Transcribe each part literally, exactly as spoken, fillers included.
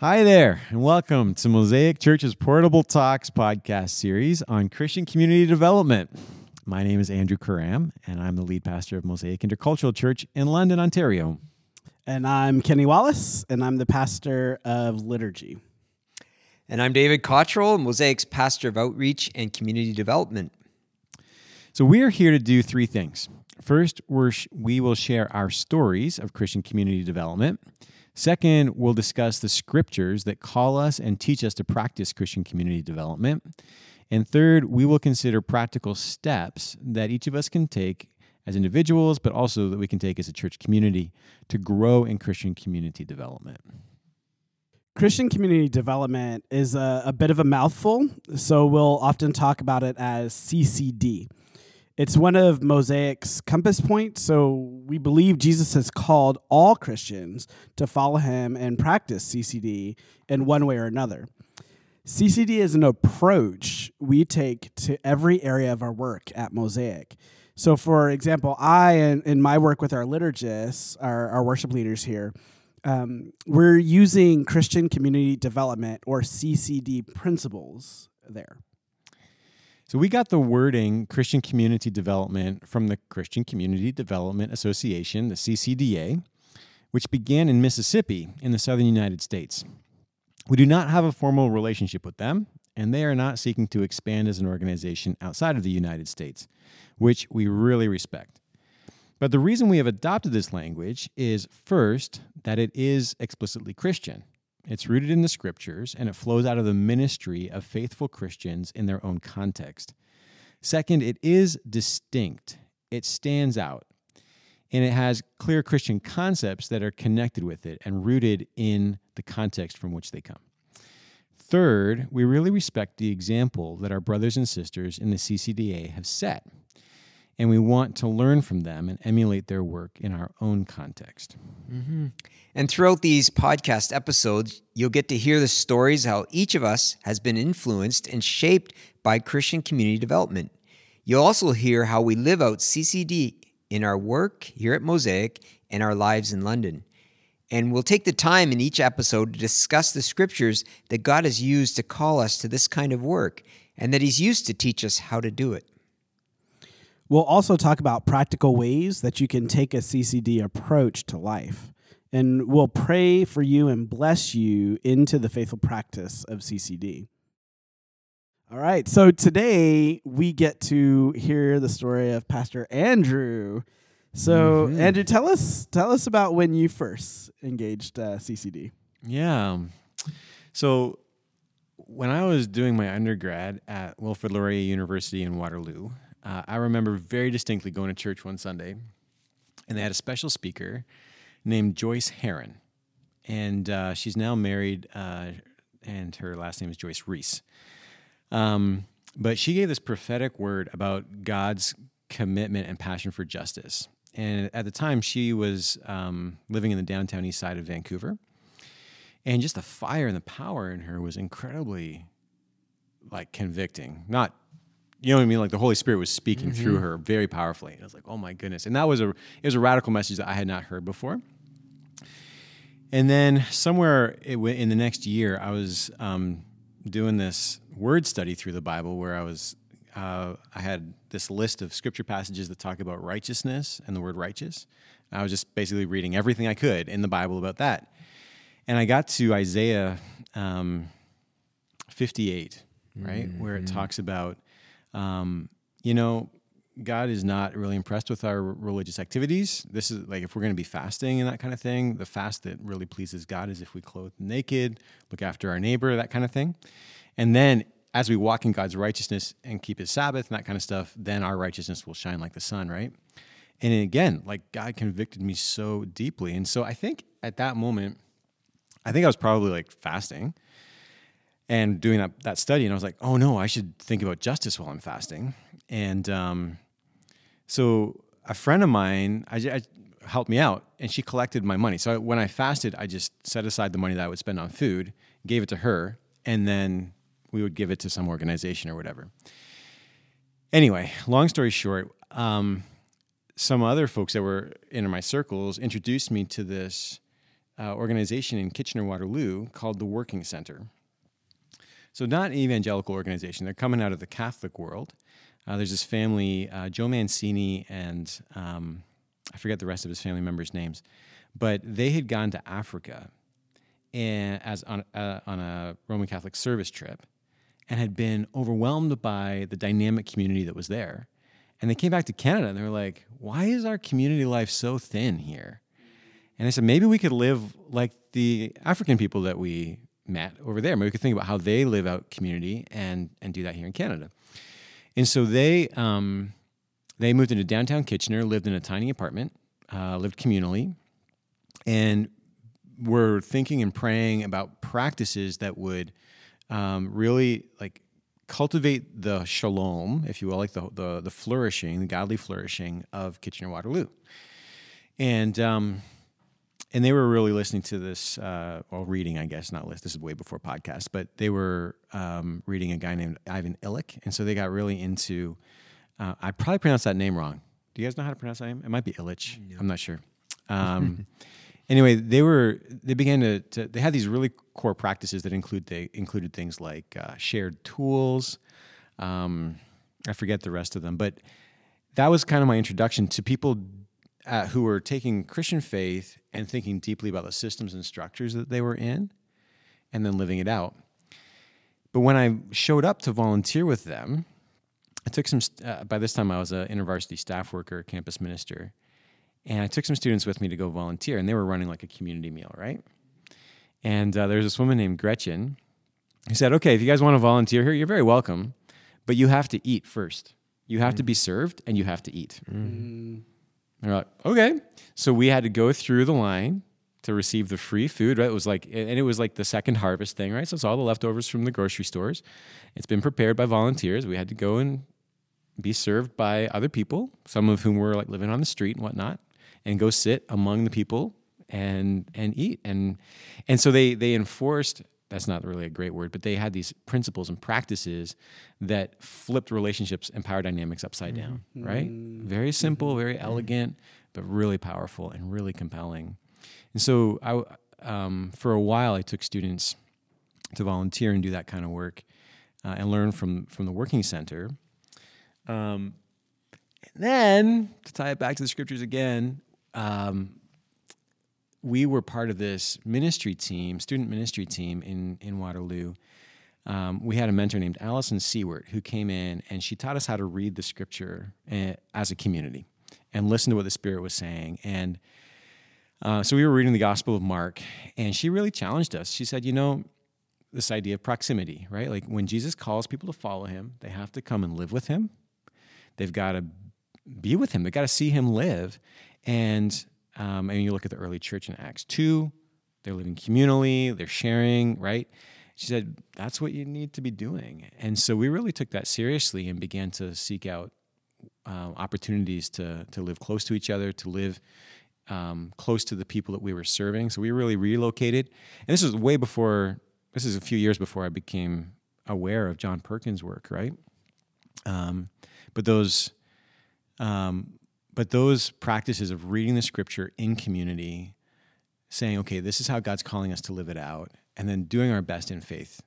Hi there, and welcome to Mosaic Church's Portable Talks podcast series on Christian community development. My name is Andrew Karram, and I'm the lead pastor of Mosaic Intercultural Church in London, Ontario. And I'm Kenny Wallace, and I'm the pastor of Liturgy. And I'm David Cottrell, Mosaic's pastor of Outreach and Community Development. So we are here to do three things. First, we're sh- we will share our stories of Christian community development. Second, we'll discuss the scriptures that call us and teach us to practice Christian community development. And third, we will consider practical steps that each of us can take as individuals, but also that we can take as a church community to grow in Christian community development. Christian community development is a, a bit of a mouthful, so we'll often talk about it as C C D. It's one of Mosaic's compass points, so we believe Jesus has called all Christians to follow him and practice C C D in one way or another. C C D is an approach we take to every area of our work at Mosaic. So, for example, I, in, in my work with our liturgists, our, our worship leaders here, um, we're using Christian community development, or C C D, principles there. So we got the wording Christian Community Development from the Christian Community Development Association, the C C D A, which began in Mississippi in the southern United States. We do not have a formal relationship with them, and they are not seeking to expand as an organization outside of the United States, which we really respect. But the reason we have adopted this language is, first, that it is explicitly Christian. It's rooted in the scriptures, and it flows out of the ministry of faithful Christians in their own context. Second, it is distinct. It stands out, and it has clear Christian concepts that are connected with it and rooted in the context from which they come. Third, we really respect the example that our brothers and sisters in the C C D A have set, and we want to learn from them and emulate their work in our own context. Mm-hmm. And throughout these podcast episodes, you'll get to hear the stories how each of us has been influenced and shaped by Christian community development. You'll also hear how we live out C C D in our work here at Mosaic and our lives in London. And we'll take the time in each episode to discuss the scriptures that God has used to call us to this kind of work and that he's used to teach us how to do it. We'll also talk about practical ways that you can take a C C D approach to life. And we'll pray for you and bless you into the faithful practice of C C D. All right, so today we get to hear the story of Pastor Andrew. So, mm-hmm. Andrew, tell us tell us about when you first engaged uh, C C D. Yeah. So when I was doing my undergrad at Wilfrid Laurier University in Waterloo, Uh, I remember very distinctly going to church one Sunday, and they had a special speaker named Joyce Heron, and uh, she's now married, uh, and her last name is Joyce Reese. Um, but she gave this prophetic word about God's commitment and passion for justice. And at the time, she was um, living in the downtown east side of Vancouver, and just the fire and the power in her was incredibly, like, convicting. Not You know what I mean? Like, the Holy Spirit was speaking mm-hmm. through her very powerfully. And I was like, oh my goodness. And that was a, it was a radical message that I had not heard before. And then somewhere it w- in the next year, I was um, doing this word study through the Bible where I was, uh, I had this list of scripture passages that talk about righteousness and the word righteous. And I was just basically reading everything I could in the Bible about that. And I got to Isaiah um, fifty-eight, right? Mm-hmm. Where it talks about, Um, you know, God is not really impressed with our religious activities. This is like, if we're going to be fasting and that kind of thing, the fast that really pleases God is if we clothe naked, look after our neighbor, that kind of thing. And then as we walk in God's righteousness and keep his Sabbath and that kind of stuff, then our righteousness will shine like the sun, right? And again, like, God convicted me so deeply. And so I think at that moment, I think I was probably like fasting and doing that, that study, and I was like, oh no, I should think about justice while I'm fasting. And um, so a friend of mine I, I helped me out, and she collected my money. So I, when I fasted, I just set aside the money that I would spend on food, gave it to her, and then we would give it to some organization or whatever. Anyway, long story short, um, some other folks that were in my circles introduced me to this uh, organization in Kitchener-Waterloo called The Working Center. So not an evangelical organization. They're coming out of the Catholic world. Uh, there's this family, uh, Joe Mancini, and um, I forget the rest of his family members' names, but they had gone to Africa and, as on, uh, on a Roman Catholic service trip, and had been overwhelmed by the dynamic community that was there. And they came back to Canada, and they were like, why is our community life so thin here? And I said, maybe we could live like the African people that we met over there. Maybe we could think about how they live out community and, and do that here in Canada. And so they um, they moved into downtown Kitchener, lived in a tiny apartment, uh, lived communally, and were thinking and praying about practices that would um, really like cultivate the shalom, if you will, like the the, the flourishing, the godly flourishing of Kitchener-Waterloo. And um, and they were really listening to this, uh, well, reading, I guess, not list. This is way before podcasts, but they were um, reading a guy named Ivan Illich, and so they got really into, uh, I probably pronounced that name wrong. Do you guys know how to pronounce that name? It might be Illich. No. I'm not sure. Um, anyway, they were, they began to, to, they had these really core practices that include, they included things like uh, shared tools. Um, I forget the rest of them, but that was kind of my introduction to people Uh, who were taking Christian faith and thinking deeply about the systems and structures that they were in and then living it out. But when I showed up to volunteer with them, I took some, st- uh, by this time I was an InterVarsity staff worker, campus minister, and I took some students with me to go volunteer, and they were running like a community meal, right? And uh, there was this woman named Gretchen who said, okay, if you guys want to volunteer here, you're very welcome, but you have to eat first. You have mm. to be served and you have to eat. Mm. They're like, okay. So we had to go through the line to receive the free food, right? It was like, and it was like the second harvest thing, right? So it's all the leftovers from the grocery stores. It's been prepared by volunteers. We had to go and be served by other people, some of whom were like living on the street and whatnot, and go sit among the people and and eat. And and so they they enforced, that's not really a great word, but they had these principles and practices that flipped relationships and power dynamics upside down, mm-hmm. right? Very simple, very mm-hmm. elegant, but really powerful and really compelling. And so I, um, for a while, I took students to volunteer and do that kind of work uh, and learn from, from the Working Center. Um, and then, to tie it back to the scriptures again, um, we were part of this ministry team, student ministry team in, in Waterloo. Um, we had a mentor named Allison Seward who came in, and she taught us how to read the scripture as a community and listen to what the Spirit was saying. And uh, so we were reading the Gospel of Mark, and she really challenged us. She said, you know, this idea of proximity, right? Like when Jesus calls people to follow him, they have to come and live with him. They've got to be with him. They've got to see him live. And Um, and you look at the early church in Acts two, they're living communally, they're sharing, right? She said, that's what you need to be doing. And so we really took that seriously and began to seek out uh, opportunities to, to live close to each other, to live um, close to the people that we were serving. So we really relocated. And this was way before, this is a few years before I became aware of John Perkins' work, right? Um, but those... Um, But those practices of reading the scripture in community, saying, okay, this is how God's calling us to live it out, and then doing our best in faith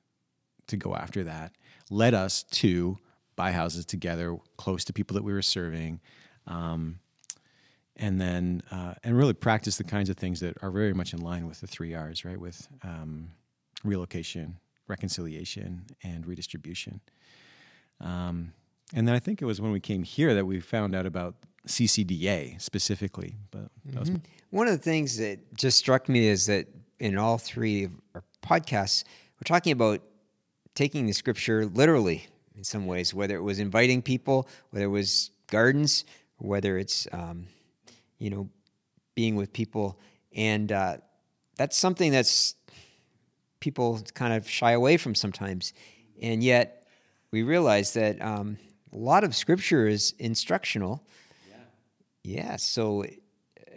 to go after that, led us to buy houses together close to people that we were serving, um, and then uh, and really practice the kinds of things that are very much in line with the three R's, right, with um, relocation, reconciliation, and redistribution. Um, and then I think it was when we came here that we found out about C C D A specifically, but that was mm-hmm. one of the things that just struck me is that in all three of our podcasts, we're talking about taking the scripture literally in some ways, whether it was inviting people, whether it was gardens, whether it's um, you know, being with people, and uh, that's something that's people kind of shy away from sometimes, and yet we realize that um, a lot of scripture is instructional. Yeah, so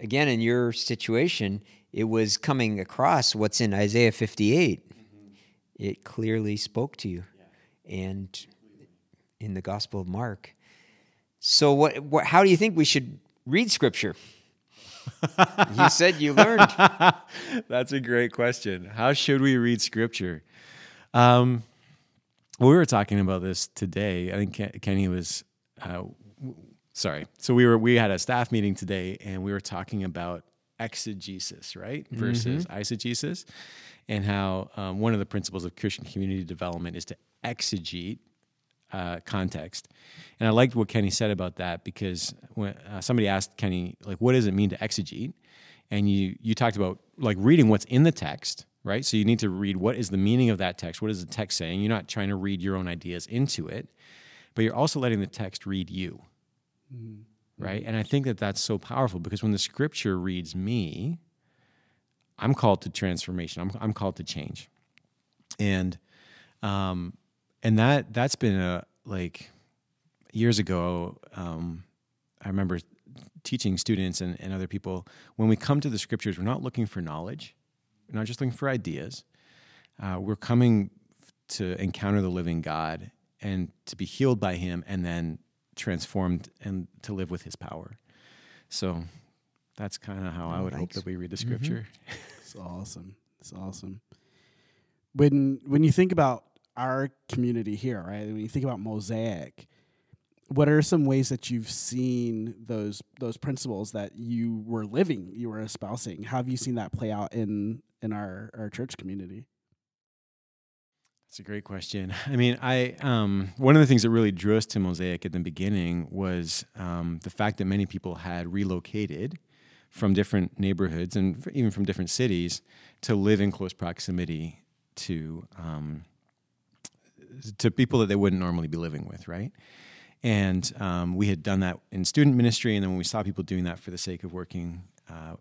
again, in your situation, it was coming across what's in Isaiah fifty-eight. Mm-hmm. It clearly spoke to you, yeah. And in the Gospel of Mark. So what, what? How do you think we should read Scripture? You said you learned. That's a great question. How should we read Scripture? Um, we were talking about this today. I think Kenny was, uh, sorry. So we were we had a staff meeting today, and we were talking about exegesis, right, versus mm-hmm. eisegesis, and how um, one of the principles of Christian community development is to exegete uh, context. And I liked what Kenny said about that, because when uh, somebody asked Kenny, like, what does it mean to exegete? And you you talked about, like, reading what's in the text, right? So you need to read what is the meaning of that text. What is the text saying? You're not trying to read your own ideas into it, but you're also letting the text read you, mm-hmm. right? And I think that that's so powerful, because when the Scripture reads me, I'm called to transformation. I'm I'm called to change. And um, and that, that's been a, like, years ago, um, I remember teaching students and, and other people, when we come to the Scriptures, we're not looking for knowledge. We're not just looking for ideas. Uh, we're coming to encounter the living God and to be healed by him, and then transformed and to live with his power. So that's kind of how oh, I would thanks. hope that we read the Scripture. It's mm-hmm. awesome. It's awesome. When when you think about our community here, right? When you think about Mosaic, what are some ways that you've seen those those principles that you were living, you were espousing? How have you seen that play out in in our, our church community? That's a great question. I mean, I um, one of the things that really drew us to Mosaic at the beginning was um, the fact that many people had relocated from different neighborhoods and even from different cities to live in close proximity to um, to people that they wouldn't normally be living with, right? And um, we had done that in student ministry, and then when we saw people doing that for the sake of working uh,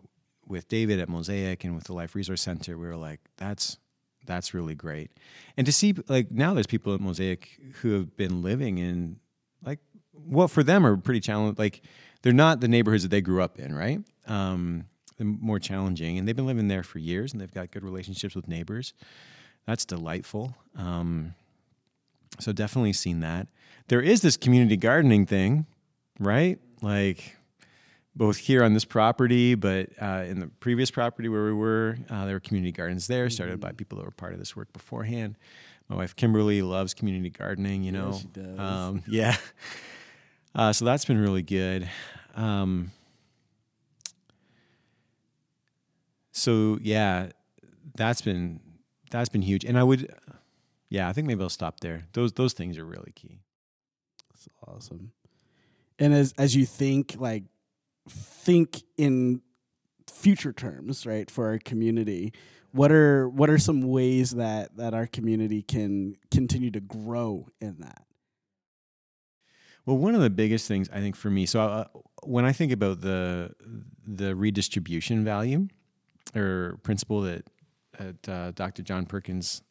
with David at Mosaic and with the Life Resource Center, we were like, that's that's really great. And to see, like, now there's people at Mosaic who have been living in, like, well, for them are pretty challenging. Like, they're not the neighborhoods that they grew up in, right? Um, they're more challenging, and they've been living there for years, and they've got good relationships with neighbors. That's delightful. Um, so definitely seen that. There is this community gardening thing, right? Like, both here on this property, but uh, in the previous property where we were, uh, there were community gardens there, started by people that were part of this work beforehand. My wife, Kimberly, loves community gardening, you know. Yeah, she does. Um, yeah. Uh, so that's been really good. Um, so, yeah, that's been that's been huge. And I would, yeah, I think maybe I'll stop there. Those those things are really key. That's awesome. And as as you think, like, think in future terms, right, for our community, what are what are some ways that that our community can continue to grow in that? Well, one of the biggest things, I think, for me, so uh, when I think about the the redistribution value or principle that, that uh, Doctor John Perkins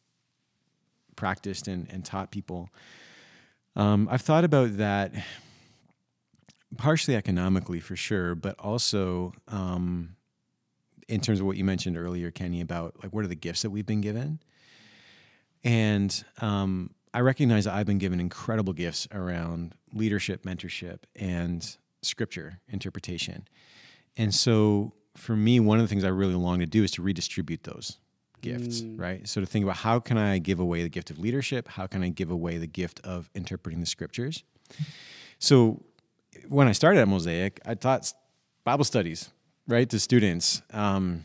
practiced and, and taught people, um, I've thought about that partially economically, for sure, but also um, in terms of what you mentioned earlier, Kenny, about, like, what are the gifts that we've been given? And um, I recognize that I've been given incredible gifts around leadership, mentorship, and Scripture interpretation. And so for me, one of the things I really long to do is to redistribute those gifts, mm. right? So to think about, how can I give away the gift of leadership? How can I give away the gift of interpreting the Scriptures? So when I started at Mosaic, I taught Bible studies, right, to students, um,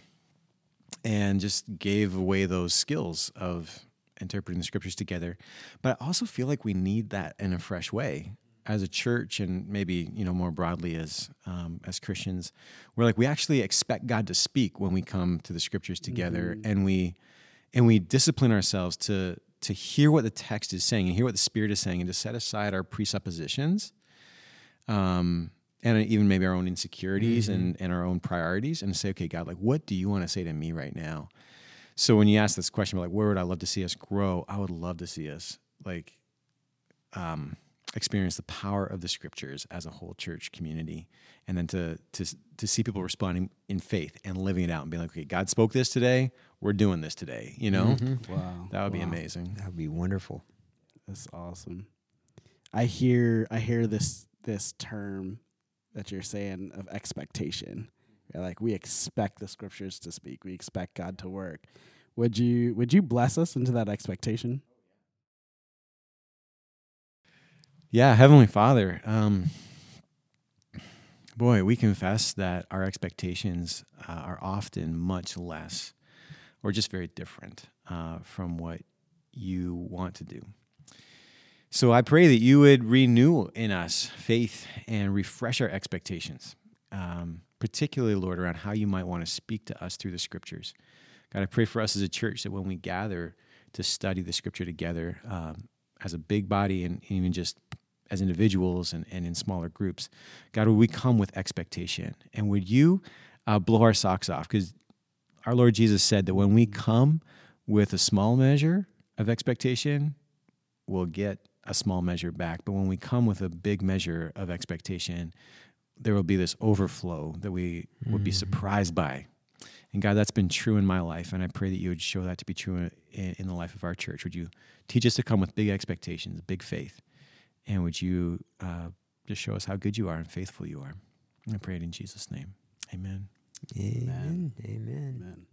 and just gave away those skills of interpreting the Scriptures together. But I also feel like we need that in a fresh way as a church, and maybe, you know, more broadly as um, as Christians. We're like, we actually expect God to speak when we come to the Scriptures together, mm-hmm. and we and we discipline ourselves to to hear what the text is saying and hear what the Spirit is saying, and to set aside our presuppositions. Um, and even maybe our own insecurities mm-hmm. and, and our own priorities, and say, okay, God, like, what do you want to say to me right now? So when you ask this question, like, where would I love to see us grow? I would love to see us, like, um, experience the power of the Scriptures as a whole church community, and then to to to see people responding in faith and living it out and being like, okay, God spoke this today. We're doing this today, you know? Mm-hmm. Wow. That would wow. be amazing. That would be wonderful. That's awesome. I hear I hear this... this term that you're saying of expectation, Like, we expect the scriptures to speak. We expect God to work. Would you would you bless us into that expectation? Yeah, Heavenly Father, um, boy, we confess that our expectations uh, are often much less or just very different uh, from what you want to do. So I pray that you would renew in us faith and refresh our expectations, um, particularly, Lord, around how you might want to speak to us through the scriptures. God, I pray for us as a church that when we gather to study the scripture together um, as a big body and even just as individuals and, and in smaller groups, God, would we come with expectation? And would you uh, blow our socks off? Because our Lord Jesus said that when we come with a small measure of expectation, we'll get a small measure back. But when we come with a big measure of expectation, there will be this overflow that we mm-hmm. would be surprised by. And God, that's been true in my life, and I pray that you would show that to be true in, in the life of our church. Would you teach us to come with big expectations, big faith, and would you uh, just show us how good you are and faithful you are? And I pray it in Jesus' name. Amen. Amen. Amen. Amen.